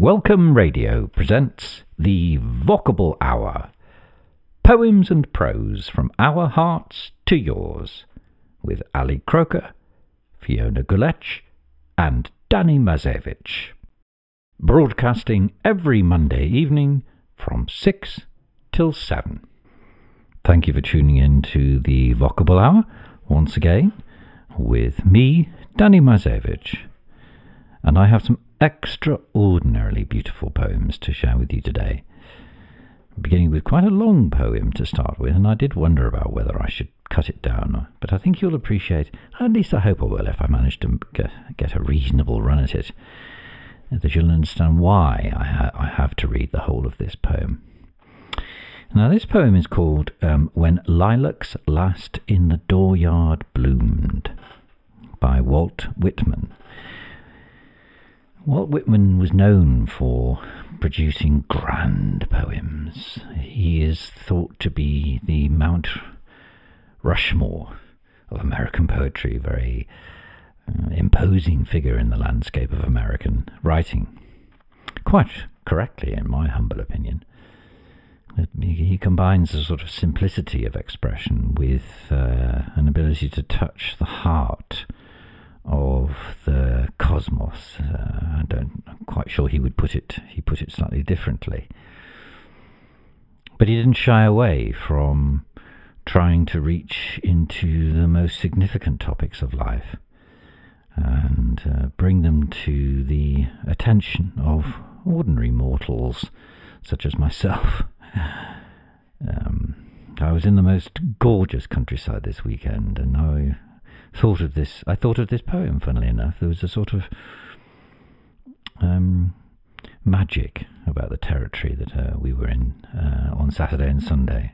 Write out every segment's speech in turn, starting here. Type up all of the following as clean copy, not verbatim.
Welcome Radio presents the Vocable Hour. Poems and prose from our hearts to yours, with Ali Croker, Fiona Gulec and Danny Mazevic. Broadcasting every Monday evening from 6 till 7. Thank you for tuning in to the Vocable Hour once again with me, Danny Mazevic. And I have some extraordinarily beautiful poems to share with you today, beginning with quite a long poem to start with, and I did wonder about whether I should cut it down, but I think you'll appreciate, at least I hope I will, if I manage to get a reasonable run at it, that you'll understand why I have to read the whole of this poem. Now, this poem is called When Lilacs Last in the Dooryard Bloomed, by Walt Whitman. Walt Whitman was known for producing grand poems. He is thought to be the Mount Rushmore of American poetry, a very imposing figure in the landscape of American writing. Quite correctly, in my humble opinion. He combines a sort of simplicity of expression with an ability to touch the heart of the cosmos. I'm quite sure he would put it. He put it slightly differently, but he didn't shy away from trying to reach into the most significant topics of life and bring them to the attention of ordinary mortals such as myself. I was in the most gorgeous countryside this weekend, and I thought of this poem, funnily enough. There was a sort of magic about the territory that we were in on Saturday and Sunday.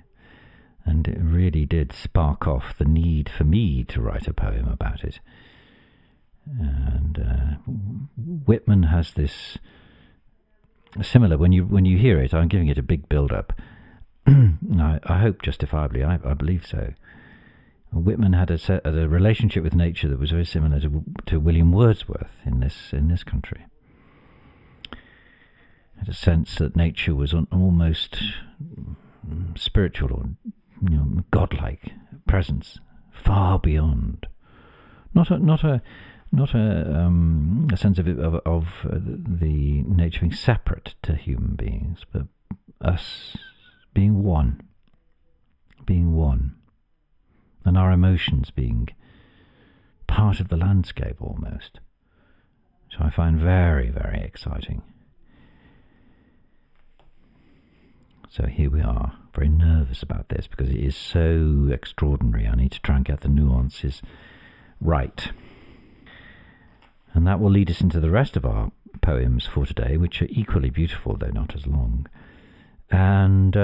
And it really did spark off the need for me to write a poem about it. And Whitman has this similar, when you hear it, I'm giving it a big build-up. I hope justifiably, I believe so. Whitman had a relationship with nature that was very similar to William Wordsworth in this country. Had a sense that nature was an almost spiritual or godlike presence, far beyond. Not a sense of the nature being separate to human beings, but us being one. And our emotions being part of the landscape almost, which I find very, very exciting. So here we are, very nervous about this because it is so extraordinary. I need to try and get the nuances right. And that will lead us into the rest of our poems for today, which are equally beautiful, though not as long. And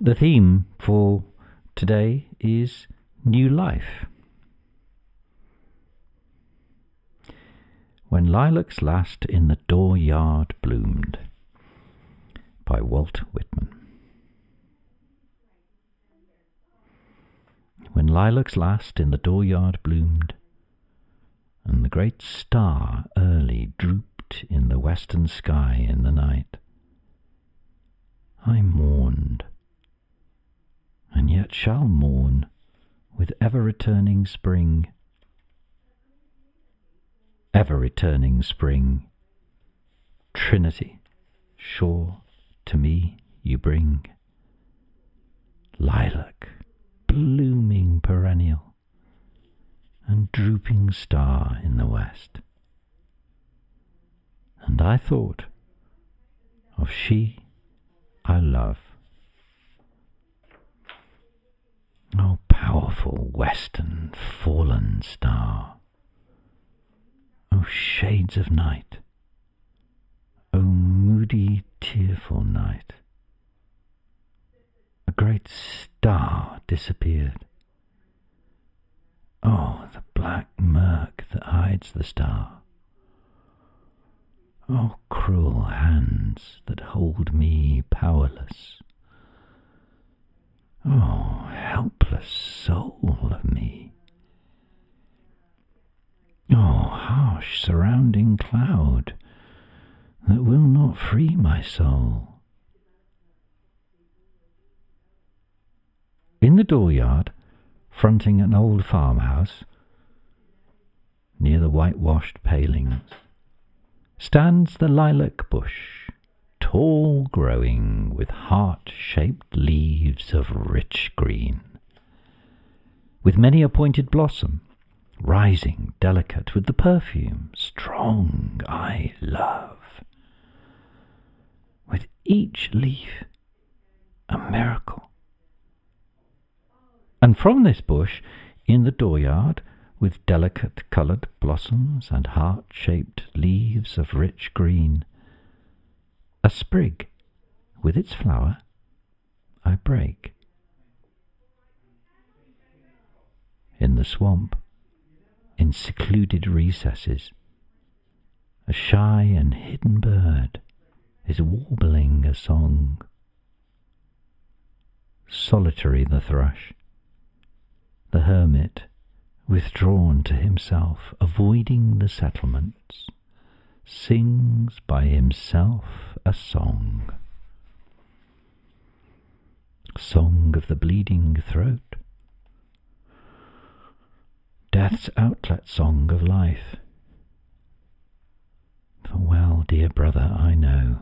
the theme for today is new life. When Lilacs Last in the Dooryard Bloomed, by Walt Whitman. When lilacs last in the dooryard bloomed, and the great star early drooped in the western sky in the night, I mourned, and yet shall mourn with ever-returning spring. Ever-returning spring, Trinity, sure to me you bring. Lilac, blooming perennial, and drooping star in the west. And I thought of she I love. O powerful western fallen star, O shades of night, O moody tearful night, a great star disappeared. Oh, the black murk that hides the star, oh, cruel hands that hold me powerless, oh, helpless soul of me! Oh, harsh surrounding cloud shall free my soul. In the dooryard, fronting an old farmhouse, near the whitewashed palings, stands the lilac bush, tall growing with heart-shaped leaves of rich green, with many a pointed blossom, rising delicate with the perfume strong I love. With each leaf a miracle. And from this bush, in the dooryard, with delicate coloured blossoms and heart-shaped leaves of rich green, a sprig with its flower I break. In the swamp, in secluded recesses, a shy and hidden bird is warbling a song. Solitary the thrush, the hermit, withdrawn to himself, avoiding the settlements, sings by himself a song. Song of the bleeding throat. Death's outlet song of life. For well, dear brother, I know,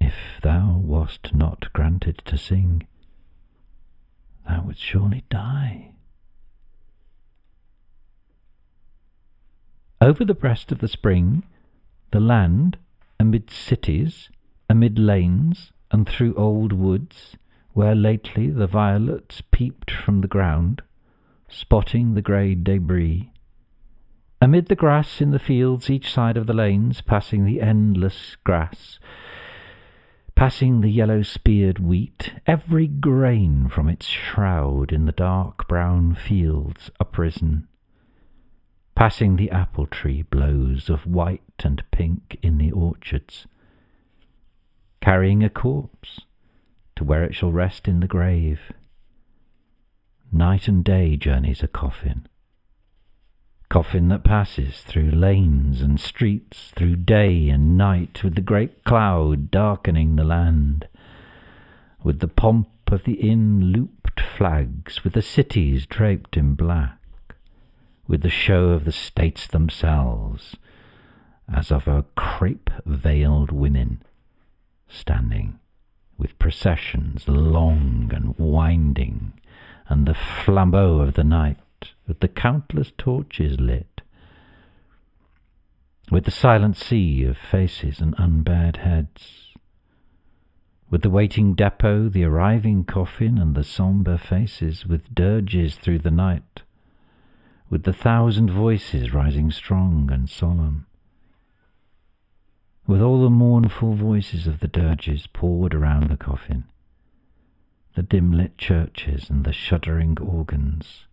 if thou wast not granted to sing, thou wouldst surely die. Over the breast of the spring, the land, amid cities, amid lanes, and through old woods, where lately the violets peeped from the ground, spotting the grey debris. Amid the grass in the fields each side of the lanes, passing the endless grass, passing the yellow-speared wheat, every grain from its shroud in the dark brown fields uprisen. Passing the apple-tree blows of white and pink in the orchards, carrying a corpse to where it shall rest in the grave. Night and day journeys a coffin, coffin that passes through lanes and streets, through day and night, with the great cloud darkening the land, with the pomp of the in-looped flags, with the cities draped in black, with the show of the states themselves, as of a crape-veiled women, standing with processions long and winding, and the flambeau of the night, with the countless torches lit, with the silent sea of faces and unbared heads, with the waiting depot, the arriving coffin, and the sombre faces, with dirges through the night, with the thousand voices rising strong and solemn, with all the mournful voices of the dirges poured around the coffin, the dim-lit churches and the shuddering organs,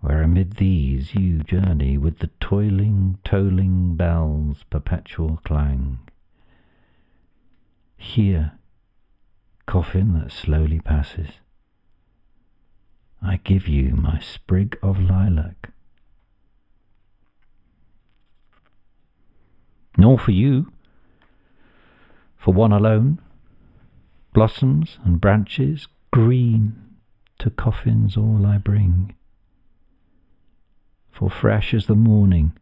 where amid these you journey with the toiling, tolling bells' perpetual clang. Here, coffin that slowly passes, I give you my sprig of lilac. Nor for you, for one alone, blossoms and branches green to coffins all I bring. For fresh as the morning,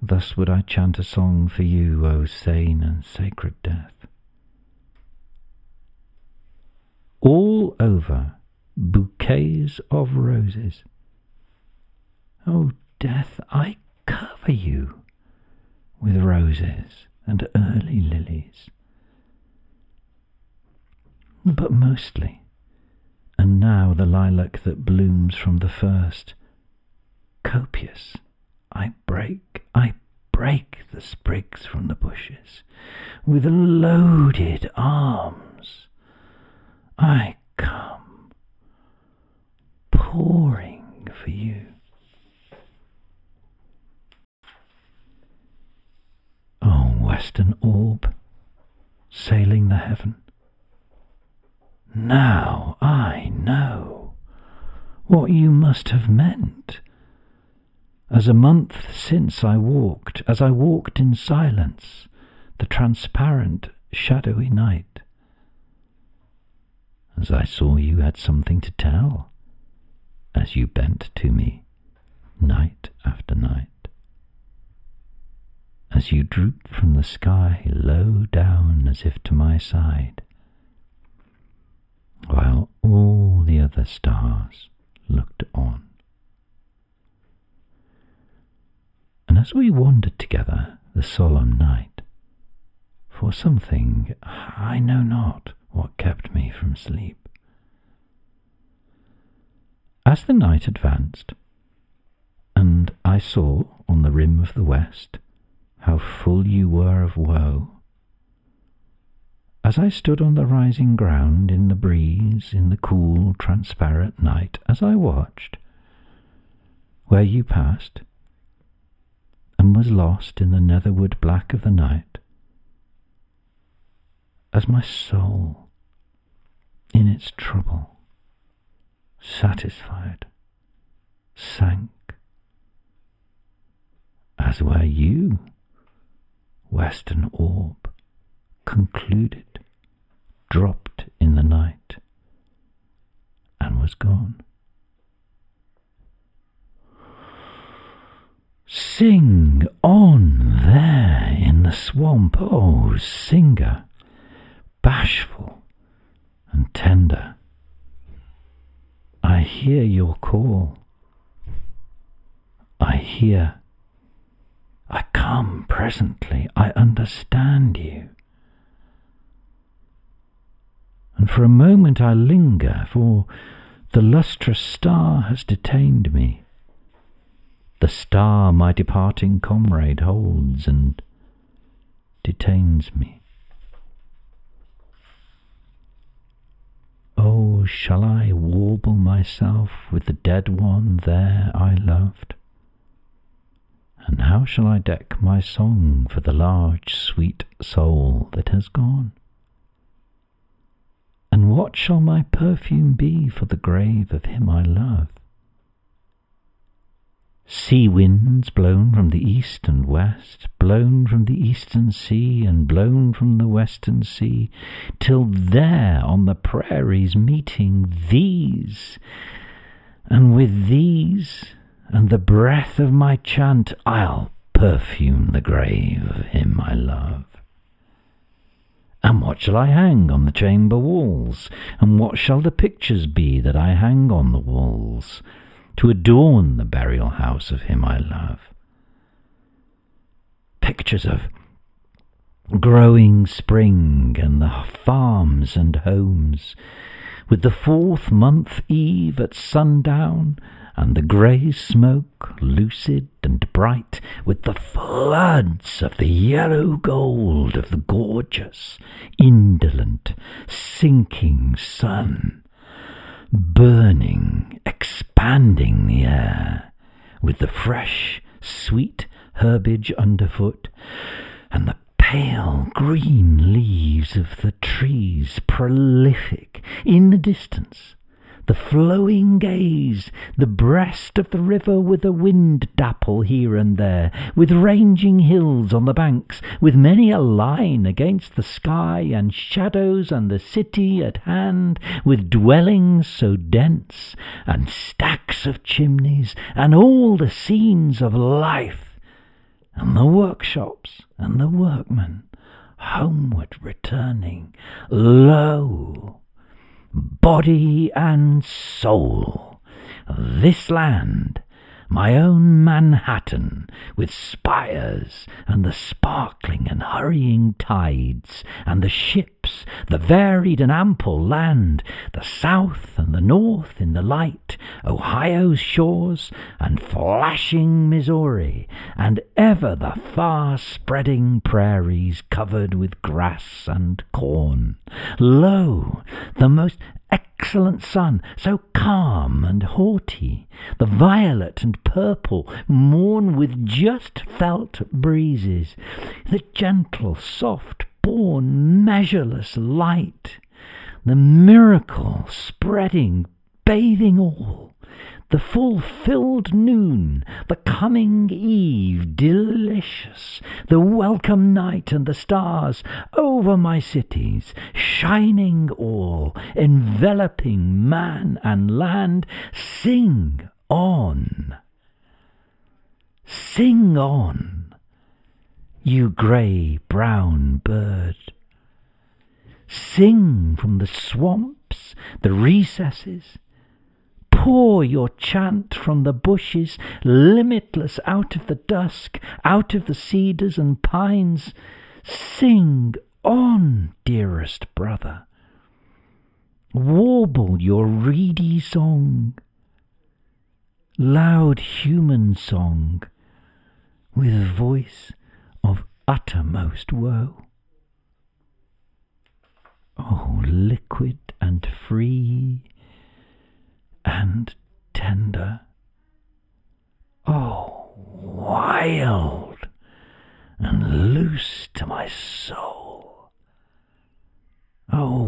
thus would I chant a song for you, O sane and sacred death. All over, bouquets of roses. O death, I cover you with roses and early lilies. But mostly, and now the lilac that blooms from the first, copious, I break the sprigs from the bushes with loaded arms. I come, pouring for you. O western orb, sailing the heaven, now I know what you must have meant as a month since I walked, as I walked in silence, the transparent, shadowy night. As I saw you had something to tell, as you bent to me, night after night. As you drooped from the sky, low down as if to my side, while all the other stars looked on. And as we wandered together the solemn night, for something, I know not what, kept me from sleep. As the night advanced, and I saw on the rim of the west how full you were of woe, as I stood on the rising ground, in the breeze, in the cool, transparent night, as I watched, where you passed, and was lost in the netherwood black of the night, as my soul, in its trouble, satisfied, sank, as were you, western orb, concluded, dropped in the night, and was gone. Sing on there in the swamp, oh singer, bashful and tender, I hear your call, I hear, I come presently, I understand you. And for a moment I linger, for the lustrous star has detained me. The star my departing comrade holds and detains me. Oh, shall I warble myself with the dead one there I loved? And how shall I deck my song for the large, sweet soul that has gone? And what shall my perfume be for the grave of him I love? Sea winds blown from the east and west, blown from the eastern sea and blown from the western sea, till there on the prairies meeting these, and with these and the breath of my chant, I'll perfume the grave of him I love. And what shall I hang on the chamber walls? And what shall the pictures be that I hang on the walls, to adorn the burial house of him I love? Pictures of growing spring and the farms and homes, with the 4th month eve at sundown, and the grey smoke, lucid and bright, with the floods of the yellow gold of the gorgeous, indolent, sinking sun, burning, expanding the air, with the fresh, sweet herbage underfoot, and the pale green leaves of the trees, prolific, in the distance, the flowing gaze, the breast of the river with a wind dapple here and there, with ranging hills on the banks, with many a line against the sky and shadows and the city at hand, with dwellings so dense and stacks of chimneys and all the scenes of life, and the workshops and the workmen homeward returning, lo, body and soul, this land, my own Manhattan, with spires and the sparkling and hurrying tides, and the ships, the varied and ample land, the south and the north in the light, Ohio's shores and flashing Missouri, and ever the far-spreading prairies covered with grass and corn. Lo, the most excellent sun, so calm and haughty, the violet and purple morn with just felt breezes, the gentle, soft-born, measureless light, the miracle spreading, bathing all, the fulfilled noon, the coming eve delicious, the welcome night and the stars over my cities, shining all, enveloping man and land, sing on. Sing on, you grey-brown bird. Sing from the swamps, the recesses. Pour your chant from the bushes, limitless out of the dusk, out of the cedars and pines. Sing on, dearest brother. Warble your reedy song, loud human song, with voice of uttermost woe. Oh, liquid and free and tender, oh, wild and loose to my soul, oh,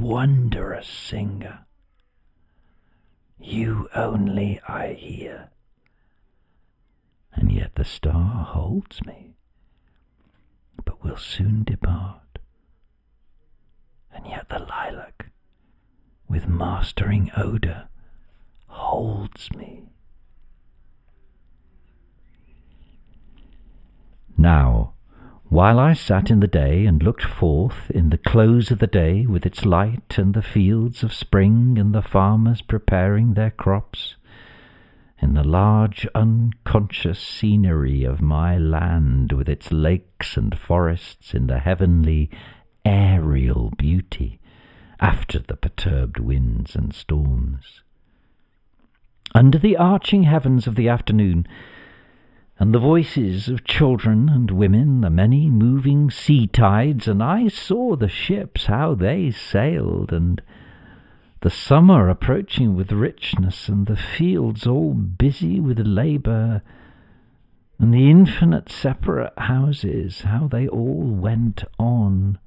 wondrous singer, you only I hear, and yet the star holds me, but will soon depart. And yet the lilac, with mastering odour, holds me. Now, while I sat in the day and looked forth in the close of the day with its light and the fields of spring and the farmers preparing their crops, in the large unconscious scenery of my land with its lakes and forests in the heavenly aerial beauty after the perturbed winds and storms. Under the arching heavens of the afternoon, and the voices of children and women, the many moving sea tides, and I saw the ships, how they sailed, and the summer approaching with richness, and the fields all busy with labour, and the infinite separate houses, how they all went on,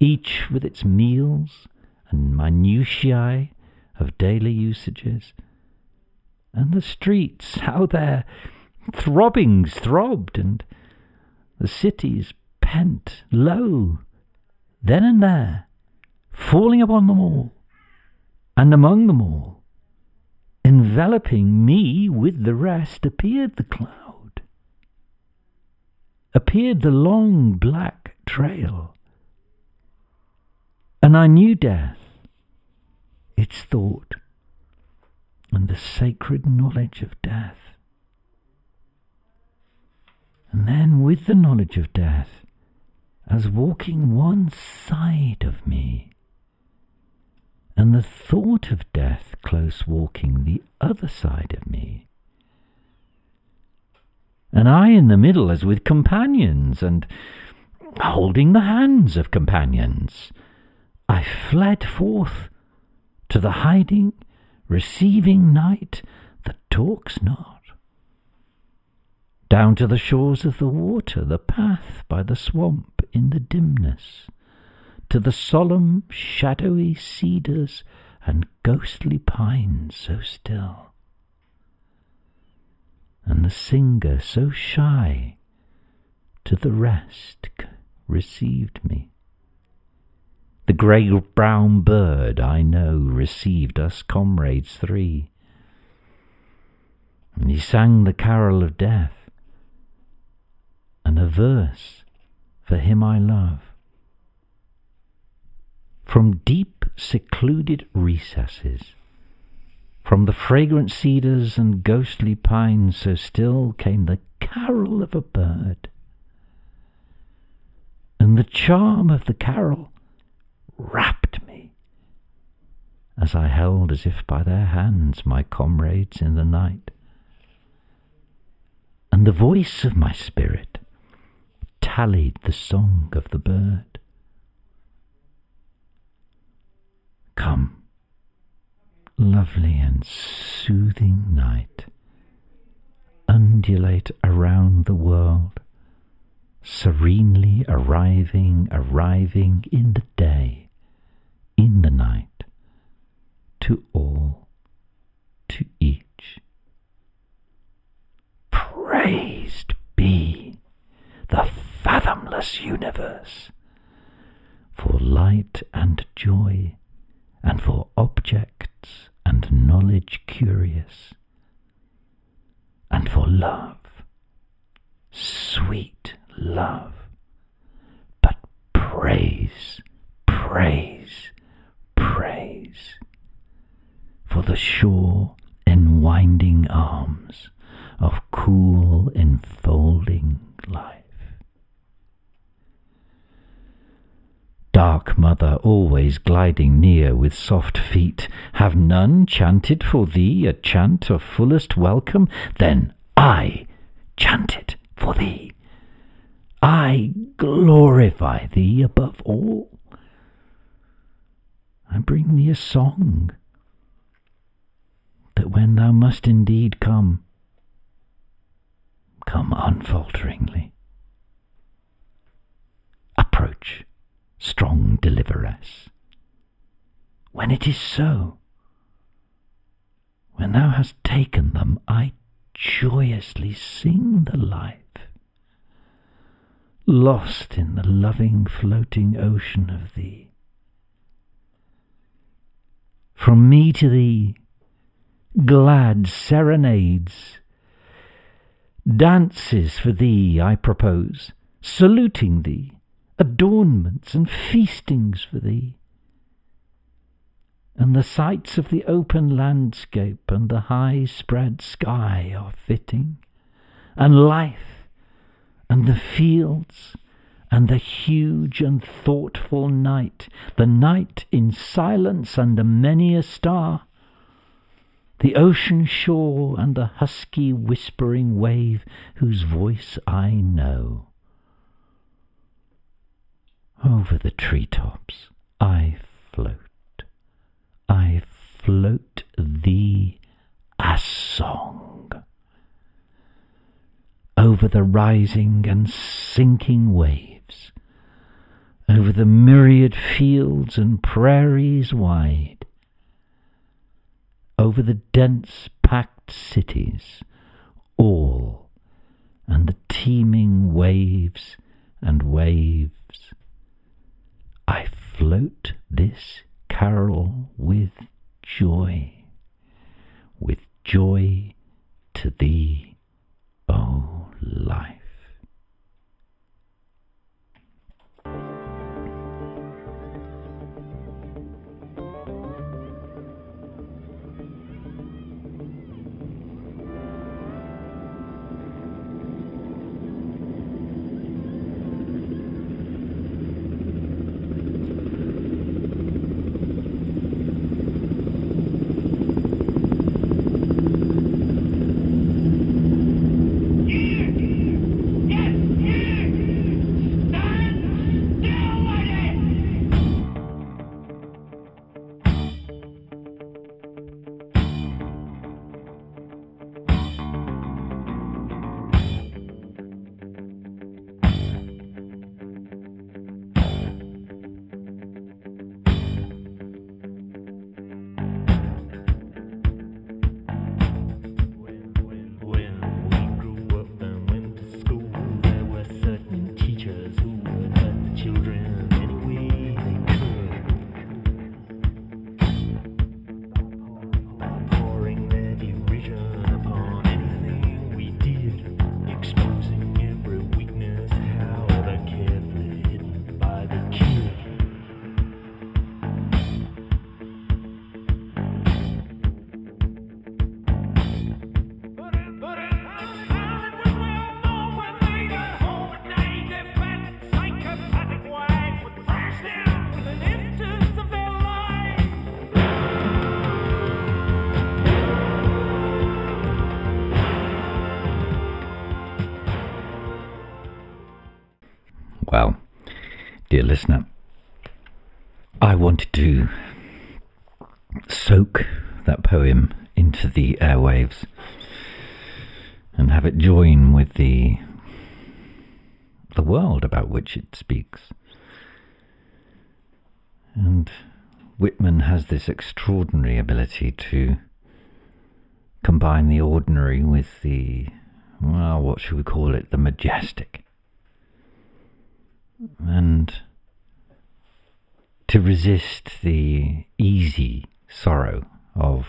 each with its meals and minutiae of daily usages, and the streets, how their throbbings throbbed, and the cities pent low, then and there, falling upon them all, and among them all, enveloping me with the rest, appeared the cloud, appeared the long black trail. And I knew death, its thought, and the sacred knowledge of death. And then with the knowledge of death, as walking one side of me, and the thought of death close walking the other side of me, and I in the middle as with companions, and holding the hands of companions, I fled forth to the hiding, receiving night that talks not. Down to the shores of the water, the path by the swamp in the dimness, to the solemn, shadowy cedars and ghostly pines so still, and the singer so shy, to the rest received me. The grey-brown bird, I know, received us comrades three. And he sang the carol of death, and a verse for him I love. From deep secluded recesses, from the fragrant cedars and ghostly pines so still, came the carol of a bird. And the charm of the carol wrapped me, as I held as if by their hands my comrades in the night. And the voice of my spirit tallied the song of the bird. Come, lovely and soothing night, undulate around the world, serenely arriving in the day, in the night, to all, to each. boundless universe, for light and joy, and for objects and knowledge curious, and for love, sweet love, but praise, praise, praise, for the sure enwinding arms of cool enfolding life. Dark mother always gliding near with soft feet, have none chanted for thee a chant of fullest welcome? Then I chant it for thee. I glorify thee above all. I bring thee a song, that when thou must indeed come, come unfalteringly. Approach, strong deliveress. When it is so, when thou hast taken them, I joyously sing the life, lost in the loving floating ocean of thee. From me to thee, glad serenades, dances for thee I propose, saluting thee, adornments and feastings for thee, and the sights of the open landscape and the high-spread sky are fitting, and life, and the fields, and the huge and thoughtful night, the night in silence under many a star, the ocean shore and the husky whispering wave whose voice I know. Over the treetops I float thee a song. Over the rising and sinking waves, over the myriad fields and prairies wide, over the dense packed cities, all, and the teeming waves and waves, I float this carol with joy to thee, O life. Well, dear listener, I wanted to soak that poem into the airwaves and have it join with the world about which it speaks. And Whitman has this extraordinary ability to combine the ordinary with the, well, what should we call it, the majestic. and to resist the easy sorrow of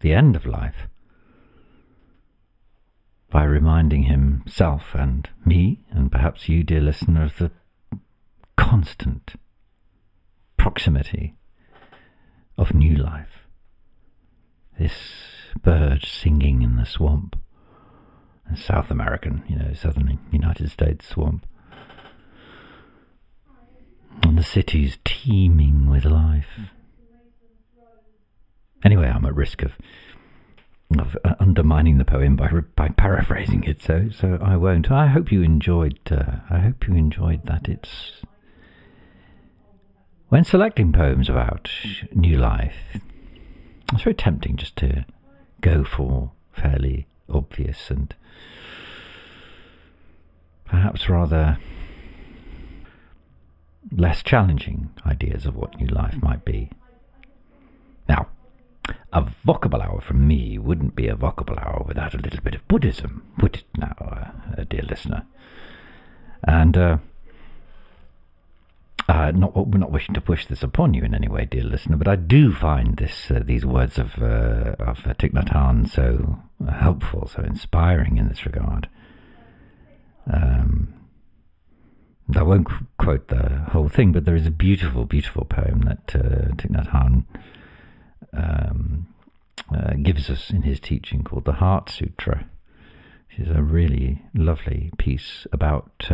the end of life by reminding himself and me, and perhaps you, dear listener, of the constant proximity of new life. This bird singing in the swamp, a South American, southern United States swamp, and the cities teeming with life. Anyway, I'm at risk of undermining the poem by paraphrasing it, so I won't. I hope you enjoyed. that. It's when selecting poems about new life, it's very tempting just to go for fairly obvious and perhaps rather less challenging ideas of what new life might be. Now, a vocable hour from me wouldn't be a vocable hour without a little bit of Buddhism, would it now, dear listener? And not wishing to push this upon you in any way, dear listener, but I do find these words of Thich Nhat Hanh so helpful, so inspiring in this regard. I won't quote the whole thing, but there is a beautiful, beautiful poem that Thich Nhat Hanh gives us in his teaching called the Heart Sutra, which is a really lovely piece about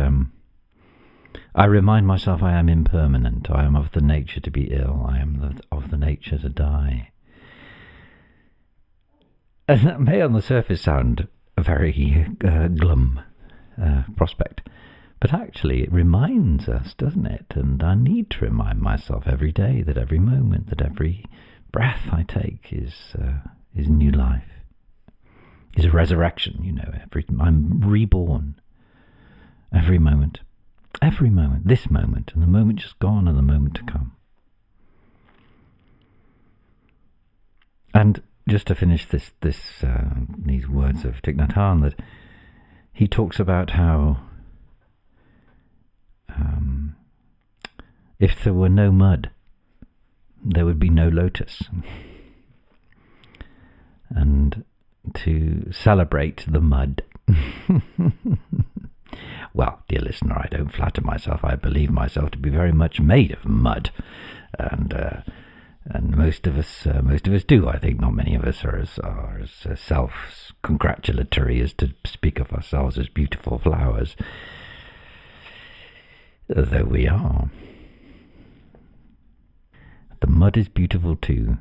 I remind myself I am impermanent, I am of the nature to be ill, I am of the nature to die. And that may on the surface sound a very glum prospect, but actually it reminds us, doesn't it? And I need to remind myself every day that every moment, that every breath I take is new life, is a resurrection. I'm reborn every moment, this moment and the moment just gone and the moment to come. And just to finish these words of Thich Nhat Hanh, that he talks about how if there were no mud, there would be no lotus. And to celebrate the mud. Well, dear listener, I don't flatter myself. I believe myself to be very much made of mud. And most of us do. I think not many of us are as self-congratulatory as to speak of ourselves as beautiful flowers. Though we are. The mud is beautiful too,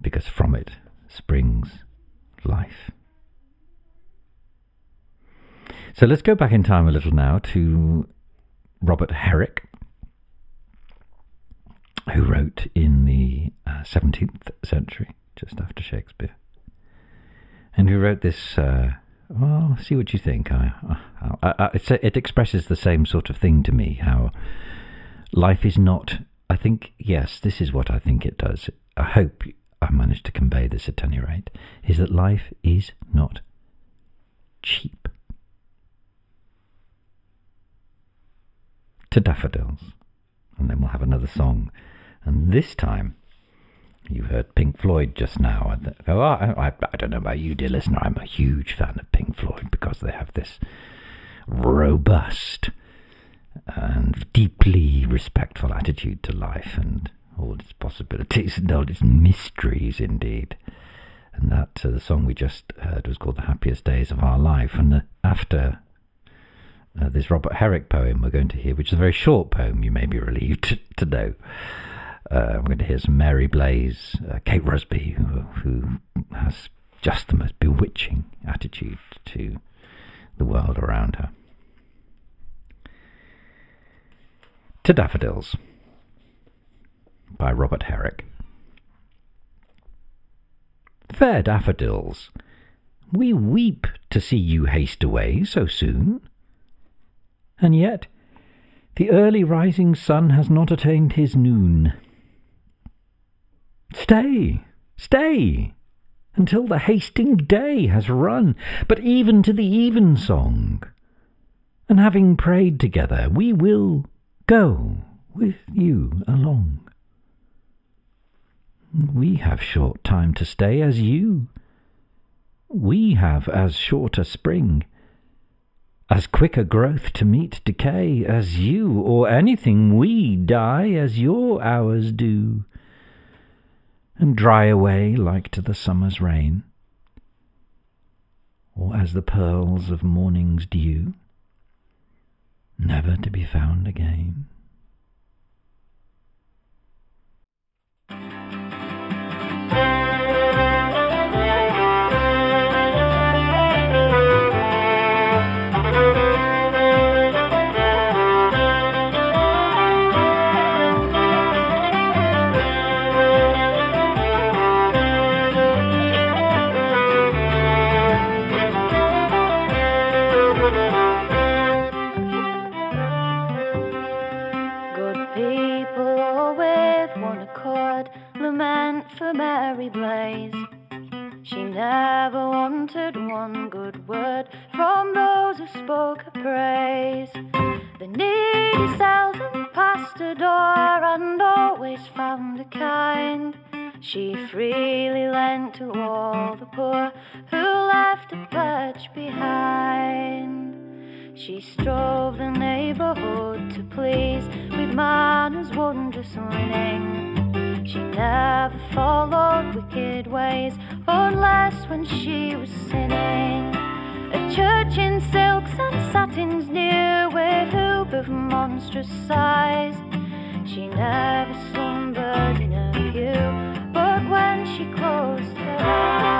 because from it springs life. So let's go back in time a little now to Robert Herrick, who wrote in the 17th century, just after Shakespeare, and who wrote this, well, see what you think. It expresses the same sort of thing to me, how life is not... I think, yes, this is what I think it does. I hope I managed to convey this at any rate, is that life is not cheap. To Daffodils. And then we'll have another song. And this time, you heard Pink Floyd just now. I don't know about you, dear listener, I'm a huge fan of Pink Floyd because they have this robust and deeply respectful attitude to life and all its possibilities and all its mysteries indeed. And that the song we just heard was called The Happiest Days of Our Life. And after this Robert Herrick poem we're going to hear, which is a very short poem, you may be relieved to know, we're going to hear some Mary Blaize, Kate Rusby, who has just the most bewitching attitude to the world around her. To Daffodils by Robert Herrick. Fair daffodils, we weep to see you haste away so soon, and yet the early rising sun has not attained his noon. Stay, stay, until the hasting day has run, but even to the evensong, and having prayed together, we will go with you along. We have short time to stay as you. We have as short a spring, as quick a growth to meet decay as you, or anything we die as your hours do, and dry away like to the summer's rain, or as the pearls of morning's dew, never to be found again. For Mary Blaize, she never wanted one good word from those who spoke her praise. The needy seldom passed her door and always found her kind. She freely lent to all the poor who left a pledge behind. She strove the neighbourhood to please with manners wondrous winning. She never followed wicked ways, unless when she was sinning. A church in silks and satins near, with hoop of monstrous size. She never slumbered in a pew, but when she closed her eyes,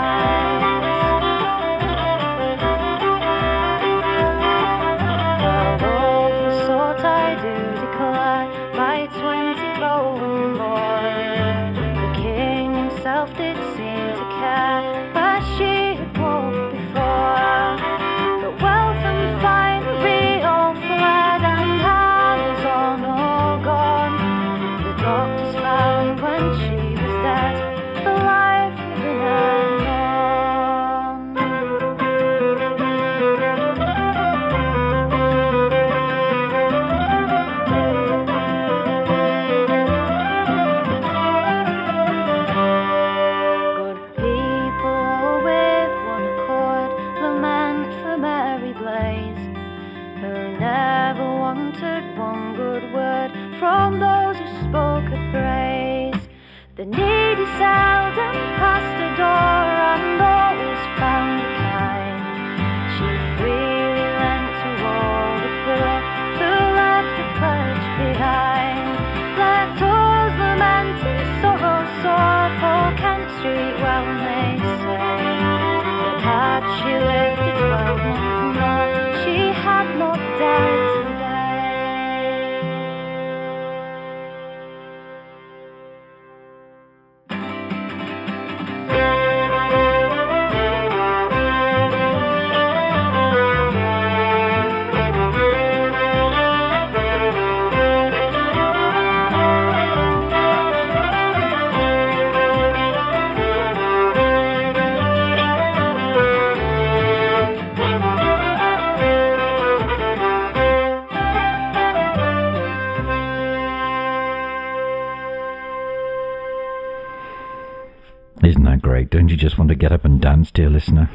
don't you just want to get up and dance, dear listener?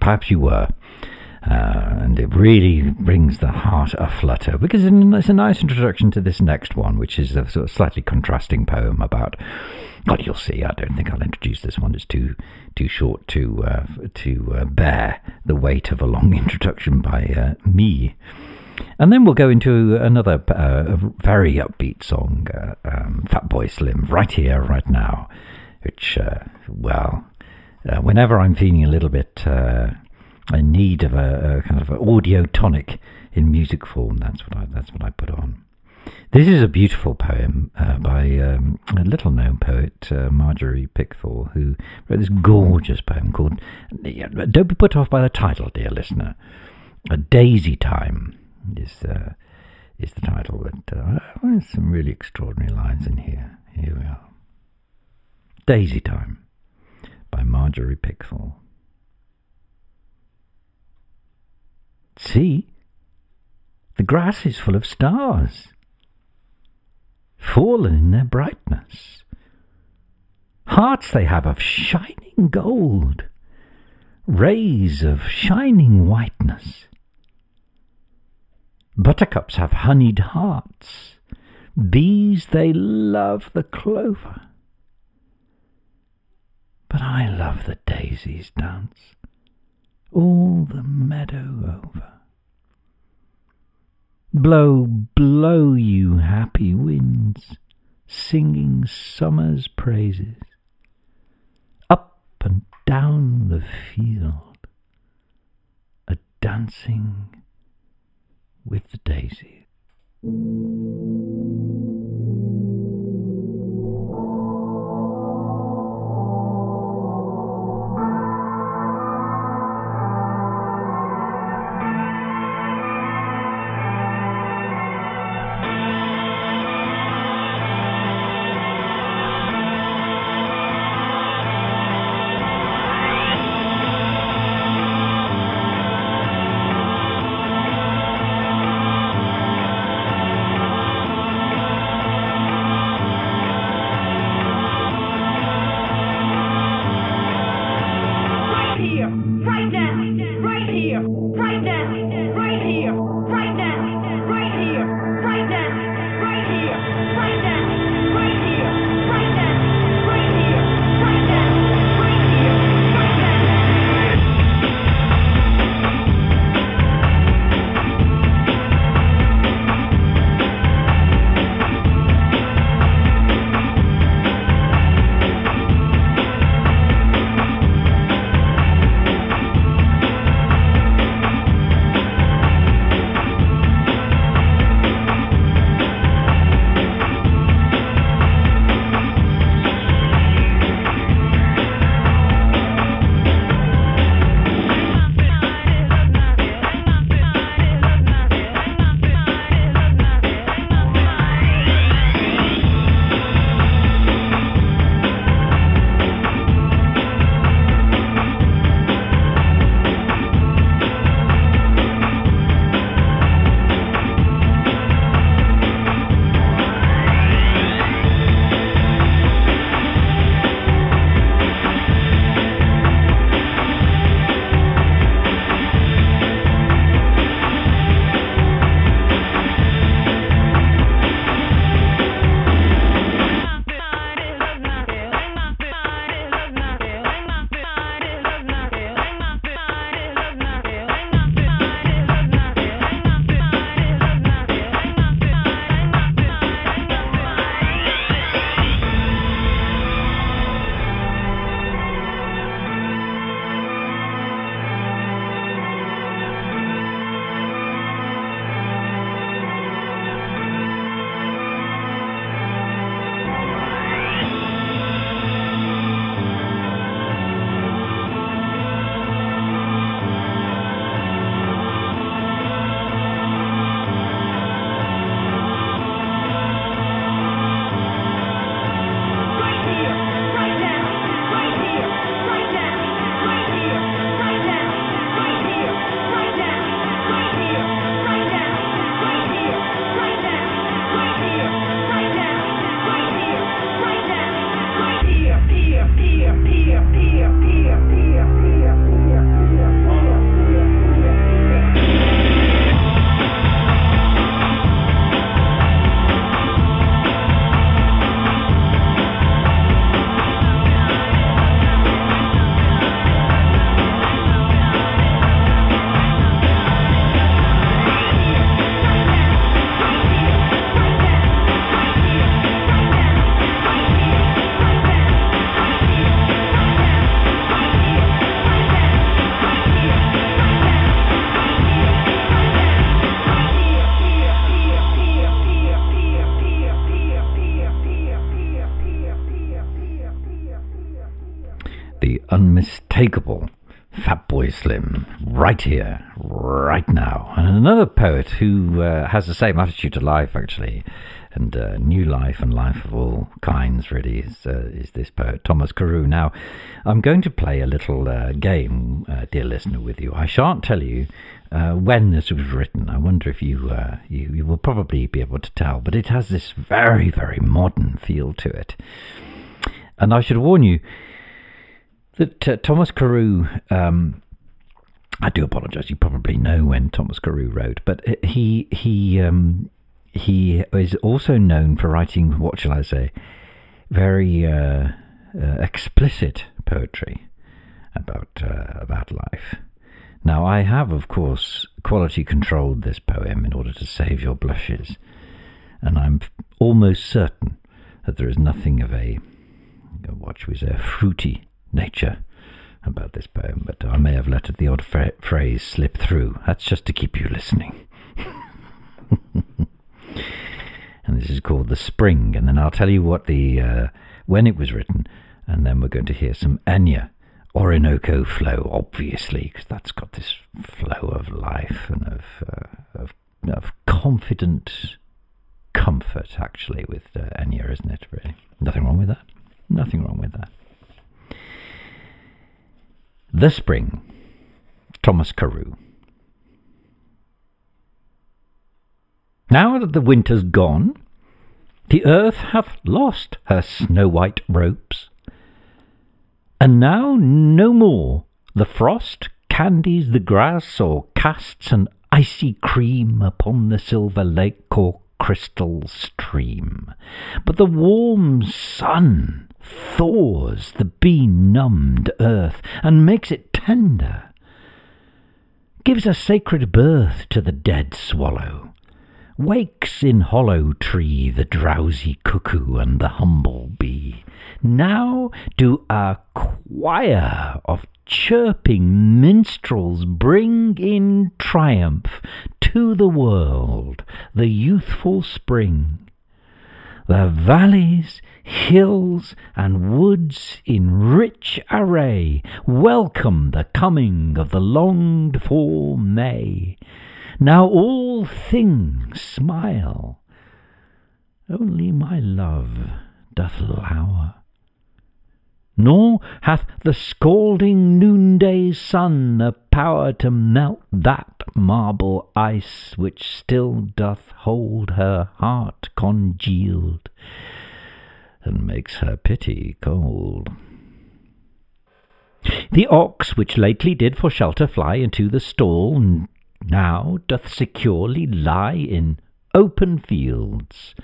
Perhaps you were. And it really brings the heart aflutter, because it's a nice introduction to this next one, which is a sort of slightly contrasting poem about... God, you'll see, I don't think I'll introduce this one. It's too short to bear the weight of a long introduction by me. And then we'll go into another very upbeat song, Fat Boy Slim, Right Here, Right Now, which, whenever I'm feeling a little bit in need of a kind of an audio tonic in music form, that's what I put on. This is a beautiful poem by a little-known poet, Marjorie Pickthall, who wrote this gorgeous poem called, don't be put off by the title, dear listener, A Daisy Time is the title. But, there's some really extraordinary lines in here. Here we are. Daisy Time by Marjorie Pickthall. See, the grass is full of stars. fallen in their brightness. Hearts they have of shining gold, rays of shining whiteness. Buttercups have honeyed hearts, bees they love the clover. But I love the daisy's dance, all the meadow over. Blow, blow, you happy winds, singing summer's praises, up and down the field, a dancing with the daisies. Fat Boy Slim, Right Here, Right Now. And another poet who has the same attitude to life, actually, and new life and life of all kinds, really, is this poet, Thomas Carew. Now, I'm going to play a little game, dear listener, with you. I shan't tell you when this was written. I wonder if you will probably be able to tell, but it has this very, very modern feel to it. And I should warn you, that Thomas Carew, I do apologise. You probably know when Thomas Carew wrote, but he is also known for writing, what shall I say, very explicit poetry about life. Now, I have, of course, quality controlled this poem in order to save your blushes, and I'm almost certain that there is nothing of a, what shall we say, a fruity nature about this poem, but I may have let the odd phrase slip through. That's just to keep you listening. And this is called The Spring, and then I'll tell you what the when it was written, and then we're going to hear some Enya, Orinoco Flow, obviously, because that's got this flow of life and of confident comfort, actually, with Enya, isn't it, really? Nothing wrong with that. Nothing wrong with that. The Spring, Thomas Carew. Now that the winter's gone, the earth hath lost her snow-white robes, and now no more the frost candies the grass or casts an icy cream upon the silver lake or crystal stream, but the warm sun thaws the benumbed earth and makes it tender, gives a sacred birth to the dead swallow, wakes in hollow tree the drowsy cuckoo and the humble bee. Now do a choir of chirping minstrels bring in triumph to the world the youthful spring. The valleys, hills, and woods in rich array welcome the coming of the longed-for May. Now all things smile, only my love doth lower. Nor hath the scalding noonday sun a power to melt that marble ice which still doth hold her heart congealed, and makes her pity cold. The ox which lately did for shelter fly into the stall, now doth securely lie in open fields,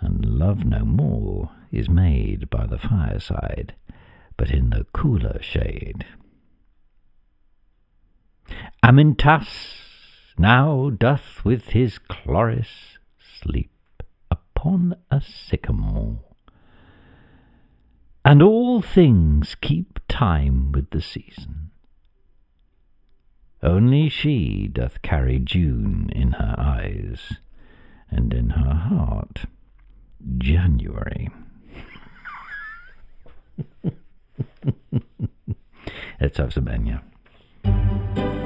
and love no more is made by the fireside, but in the cooler shade. Amintas now doth with his Chloris sleep upon a sycamore, and all things keep time with the season. Only she doth carry June in her eyes, and in her heart January. Let's have some Enya. Let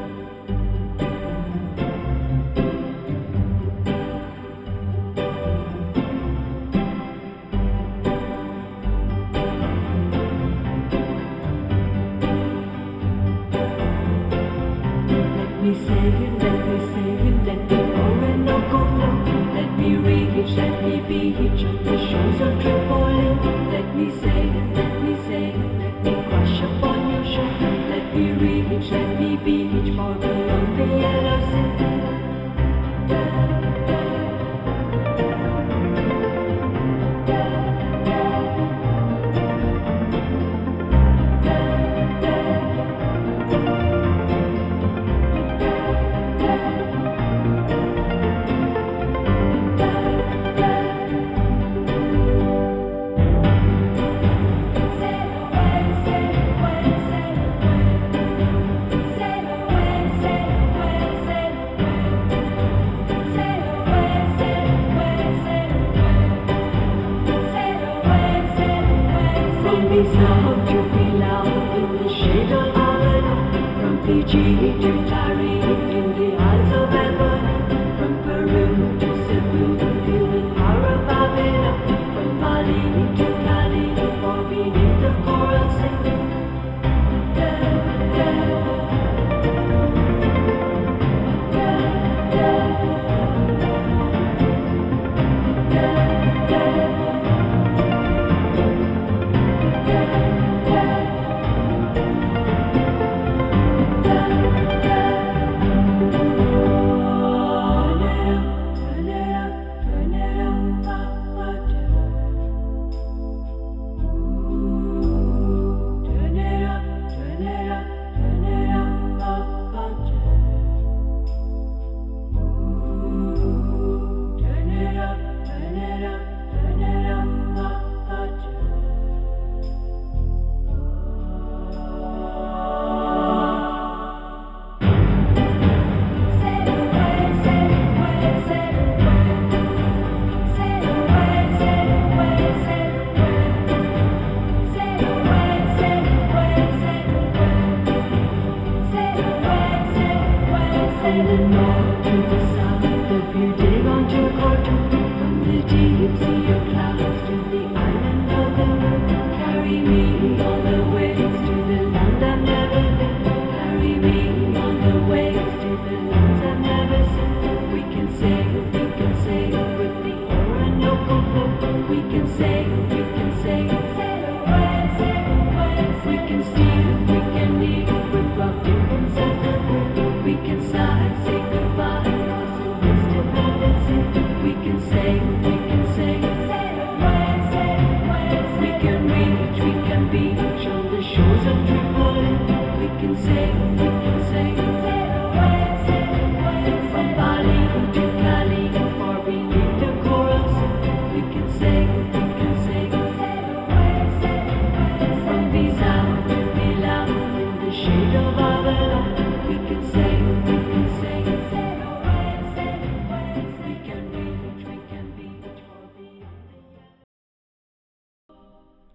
me sail in, let me sail in, let the Orinoco flow. Let me reach, let me beach the shores of Tripoli. Let me sail in, let me sail in, let me crush upon your shore. Let me reach, let me beach for beyond the yellow sea.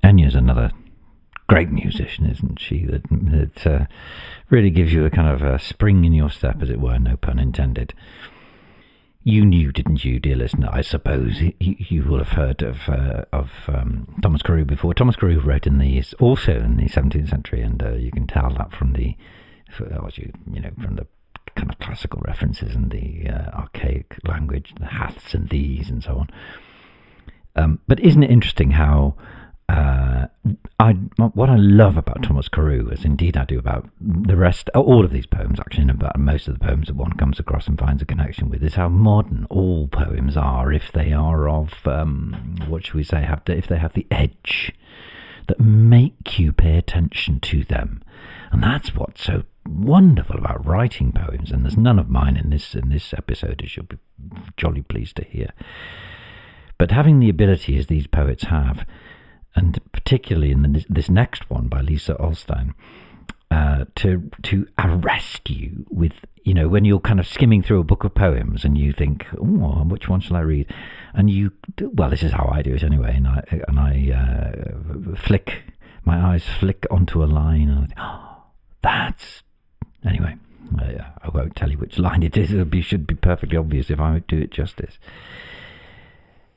Enya's another great musician, isn't she? That really gives you a kind of a spring in your step, as it were, no pun intended. You knew, didn't you, dear listener? I suppose you will have heard of Thomas Carew before. Thomas Carew wrote also in the 17th century, and you can tell that from the kind of classical references and the archaic language, the haths and these and so on. But isn't it interesting how? What I love about Thomas Carew, as indeed I do about the rest, all of these poems actually, and about most of the poems that one comes across and finds a connection with, is how modern all poems are if they are if they have the edge that make you pay attention to them. And that's what's so wonderful about writing poems. And there's none of mine in this episode, as you'll be jolly pleased to hear. But having the ability, as these poets have, and particularly in this next one by Lisa Olstein, to arrest you with, when you're kind of skimming through a book of poems and you think, oh, which one shall I read? And this is how I do it anyway. And I my eyes flick onto a line, and I think, anyway. I won't tell you which line it is. It should be perfectly obvious if I do it justice.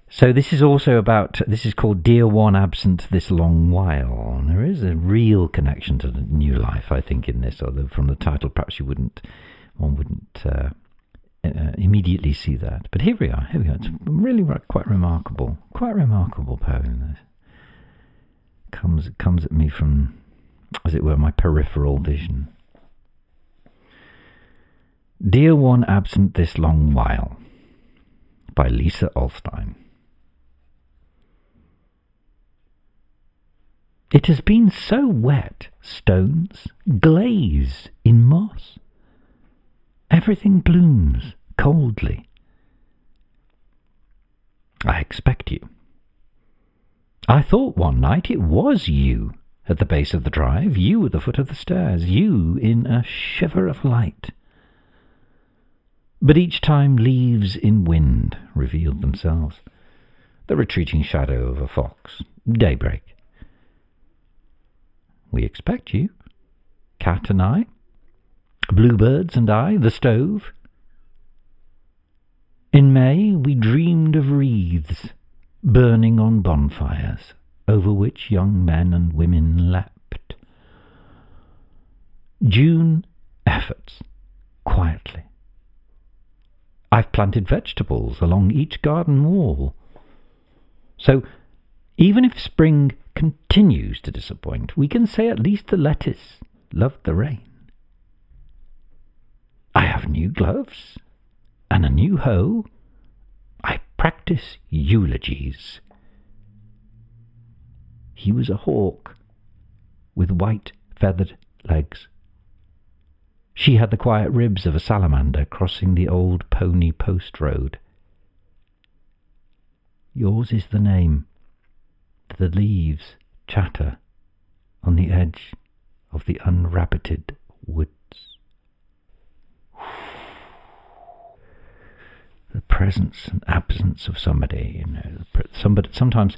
So this is also about, this is called Dear One Absent This Long While. And there is a real connection to the new life, I think, in this, although from the title perhaps one wouldn't immediately see that. But here we are, it's really quite remarkable poem. It comes at me from, as it were, my peripheral vision. Dear One Absent This Long While, by Lisa Olstein. It has been so wet, stones glaze in moss. Everything blooms coldly. I expect you. I thought one night it was you at the base of the drive, you at the foot of the stairs, you in a shiver of light. But each time leaves in wind revealed themselves, the retreating shadow of a fox, daybreak. We expect you, cat and I, bluebirds and I, the stove. In May we dreamed of wreaths burning on bonfires, over which young men and women leapt. June efforts quietly. I've planted vegetables along each garden wall. So, even if spring continues to disappoint, we can say at least the lettuce loved the rain. I have new gloves and a new hoe. I practice eulogies. He was a hawk with white feathered legs. She had the quiet ribs of a salamander crossing the old pony post road. Yours is the name that the leaves chatter on the edge of the unrabbited woods. The presence and absence of somebody, somebody sometimes.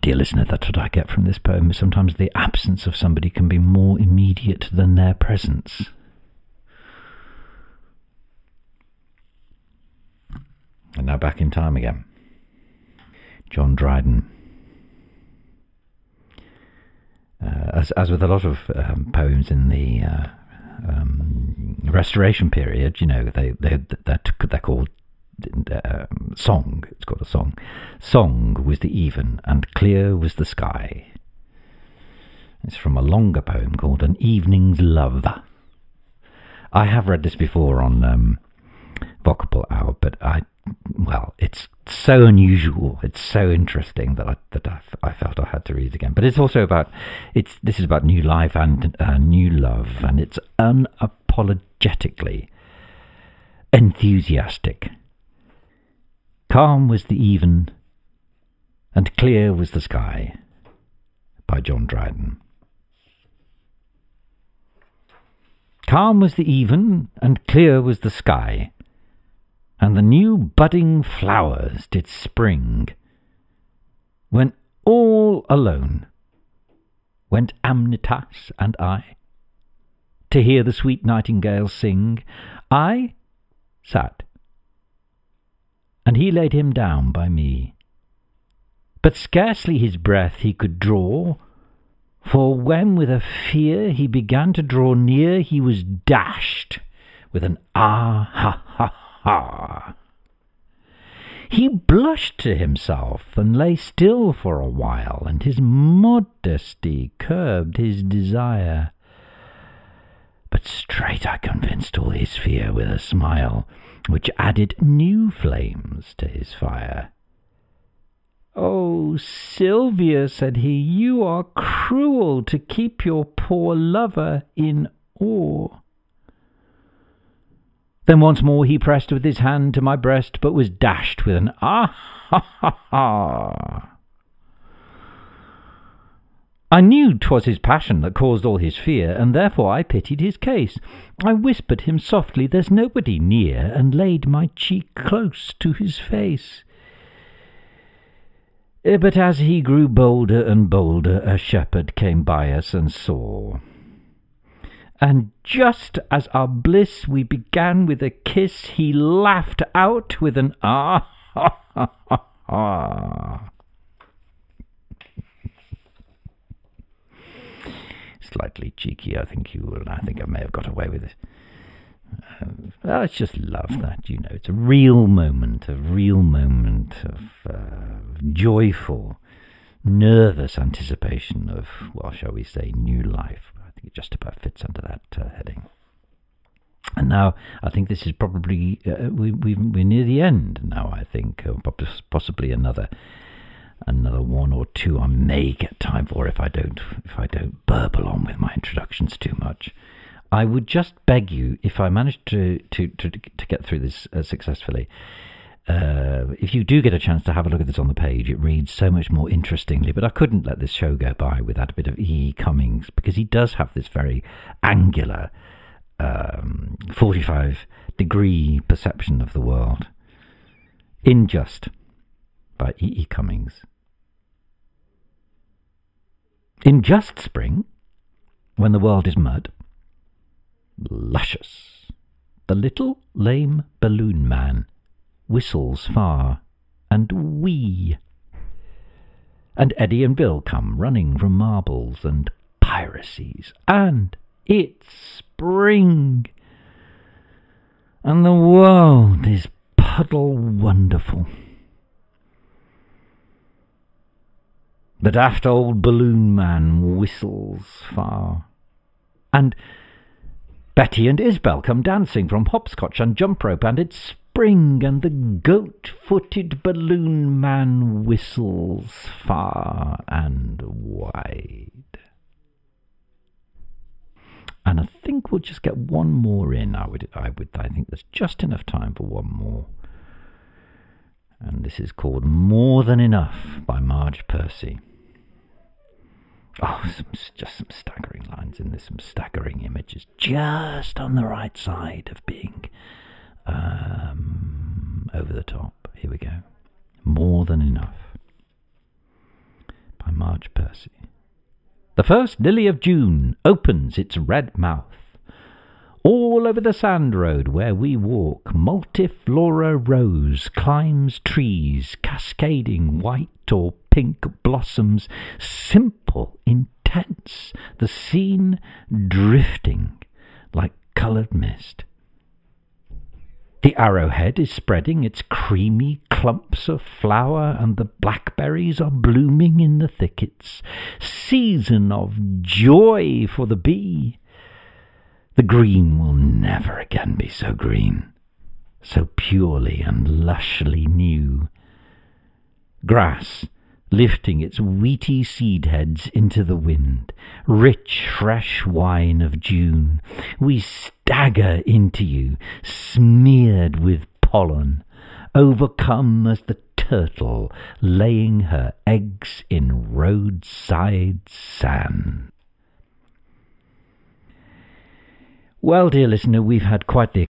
Dear listener, that's what I get from this poem. Sometimes the absence of somebody can be more immediate than their presence. And now back in time again. John Dryden. As with a lot of poems in the Restoration period, you know, they're called song. It's called a song. Song was the even, and clear was the sky. It's from a longer poem called An Evening's Love. I have read this before on Vocable Hour, but it's so unusual, it's so interesting that I felt I had to read it again. But it's also about new life and new love, and it's unapologetically enthusiastic. Calm was the even, and clear was the sky, by John Dryden. Calm was the even, and clear was the sky, and the new budding flowers did spring, when all alone went Amyntas and I, to hear the sweet nightingale sing. I sat, and he laid him down by me, but scarcely his breath he could draw, for when with a fear he began to draw near, he was dashed with an ah ha ha. Ah! He blushed to himself and lay still for a while, and his modesty curbed his desire. But straight I convinced all his fear with a smile, which added new flames to his fire. "Oh, Sylvia," said he, "you are cruel to keep your poor lover in awe." Then once more he pressed with his hand to my breast, but was dashed with an ah ha ha ha. I knew 'twas his passion that caused all his fear, and therefore I pitied his case. I whispered him softly, "There's nobody near," and laid my cheek close to his face. But as he grew bolder and bolder, a shepherd came by us and saw. And just as our bliss we began with a kiss, he laughed out with an ah ha ha ha ha. Slightly cheeky, I think you will. I think I may have got away with it. I just love that, you know. It's a real moment of joyful, nervous anticipation of, well, shall we say, new life. It just about fits under that heading. And now I think this is probably we're near the end now, I think, possibly another one or two I may get time for if I don't burble on with my introductions too much. I would just beg you, if I manage to get through this successfully, if you do get a chance to have a look at this on the page, it reads so much more interestingly. But I couldn't let this show go by without a bit of E. E. Cummings, because he does have this very angular 45-degree perception of the world. In Just, by E. E. Cummings. In just spring, when the world is mud, luscious, the little lame balloon man whistles far, and wee, and Eddie and Bill come running from marbles and piracies, and it's spring, and the world is puddle wonderful. But aft old balloon man whistles far, and Betty and Isabel come dancing from hopscotch and jump rope, and it's spring, and the goat-footed balloon man whistles far and wide. And I think we'll just get one more in. I think there's just enough time for one more. And this is called More Than Enough, by Marge Percy. Oh, just some staggering lines in this, some staggering images, just on the right side of being over the top. Here we go. More Than Enough, by Marge Percy. The first lily of June opens its red mouth. All all over the sand road where we walk, multiflora rose climbs trees, cascading white or pink blossoms, simple, intense, the scene drifting like coloured mist. The arrowhead is spreading its creamy clumps of flower, and the blackberries are blooming in the thickets. Season of joy for the bee. The green will never again be so green, so purely and lushly new. Grass, lifting its wheaty seed heads into the wind, rich fresh wine of June, we stagger into you, smeared with pollen, overcome as the turtle laying her eggs in roadside sand. Well, dear listener, we've had quite the...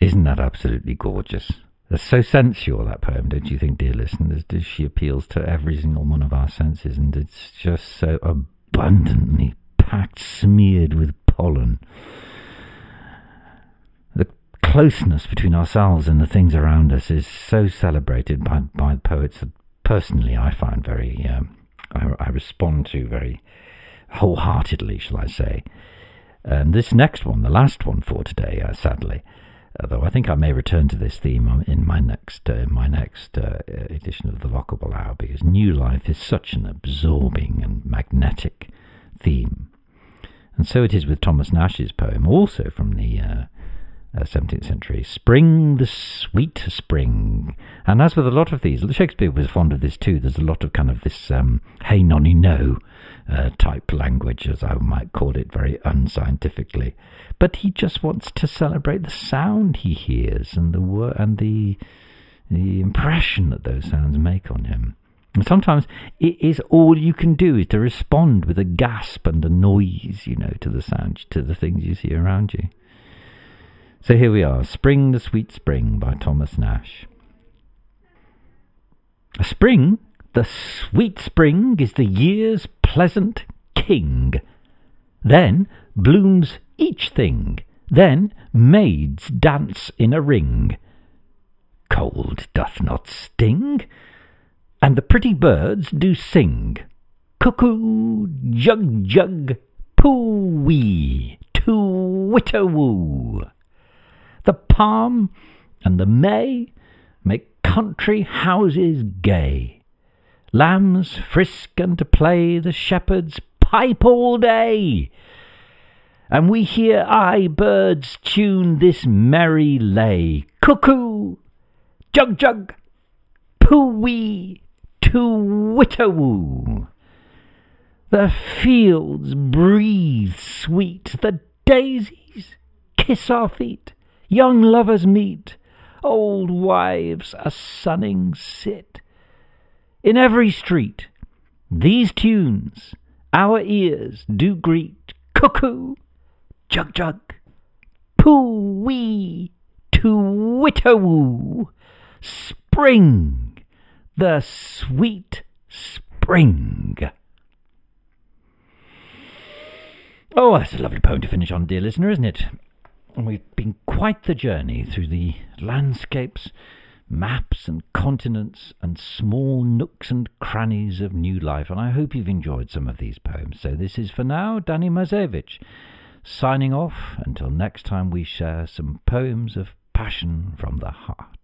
Isn't that absolutely gorgeous? That's so sensual, that poem, don't you think, dear listeners? She appeals to every single one of our senses, and it's just so abundantly packed, smeared with pollen. The closeness between ourselves and the things around us is so celebrated by poets that personally I find very... I respond to very wholeheartedly, shall I say. And this next one, the last one for today, sadly... Though I think I may return to this theme in my next edition of the Vocable Hour, because new life is such an absorbing and magnetic theme. And so it is with Thomas Nashe's poem, also from the 17th century, Spring, the Sweet Spring. And as with a lot of these, Shakespeare was fond of this too. There's a lot of kind of this hey nonny no type language, as I might call it, very unscientifically. But he just wants to celebrate the sound he hears and the impression that those sounds make on him. And sometimes it is all you can do is to respond with a gasp and a noise, you know, to the sound, to the things you see around you. So here we are, Spring, the Sweet Spring by Thomas Nashe. Spring, the sweet spring, is the year's pleasant king. Then blooms each thing, then maids dance in a ring. Cold doth not sting, and the pretty birds do sing. Cuckoo, jug jug, poo-wee, too-witter-woo. The palm and the may make country houses gay. Lambs frisk and to play, the shepherds pipe all day. And we hear aye birds tune this merry lay. Cuckoo, jug jug, poo-wee, too-witter-woo. The fields breathe sweet, the daisies kiss our feet. Young lovers meet, old wives a-sunning sit. In every street these tunes our ears do greet. Cuckoo, jug-jug, poo-wee, too-witter-woo. Spring, the sweet spring. Oh, that's a lovely poem to finish on, dear listener, isn't it? We've been quite the journey through the landscapes, maps and continents and small nooks and crannies of new life, and I hope you've enjoyed some of these poems. So this is for now Danny Mazevic, signing off until next time we share some poems of passion from the heart.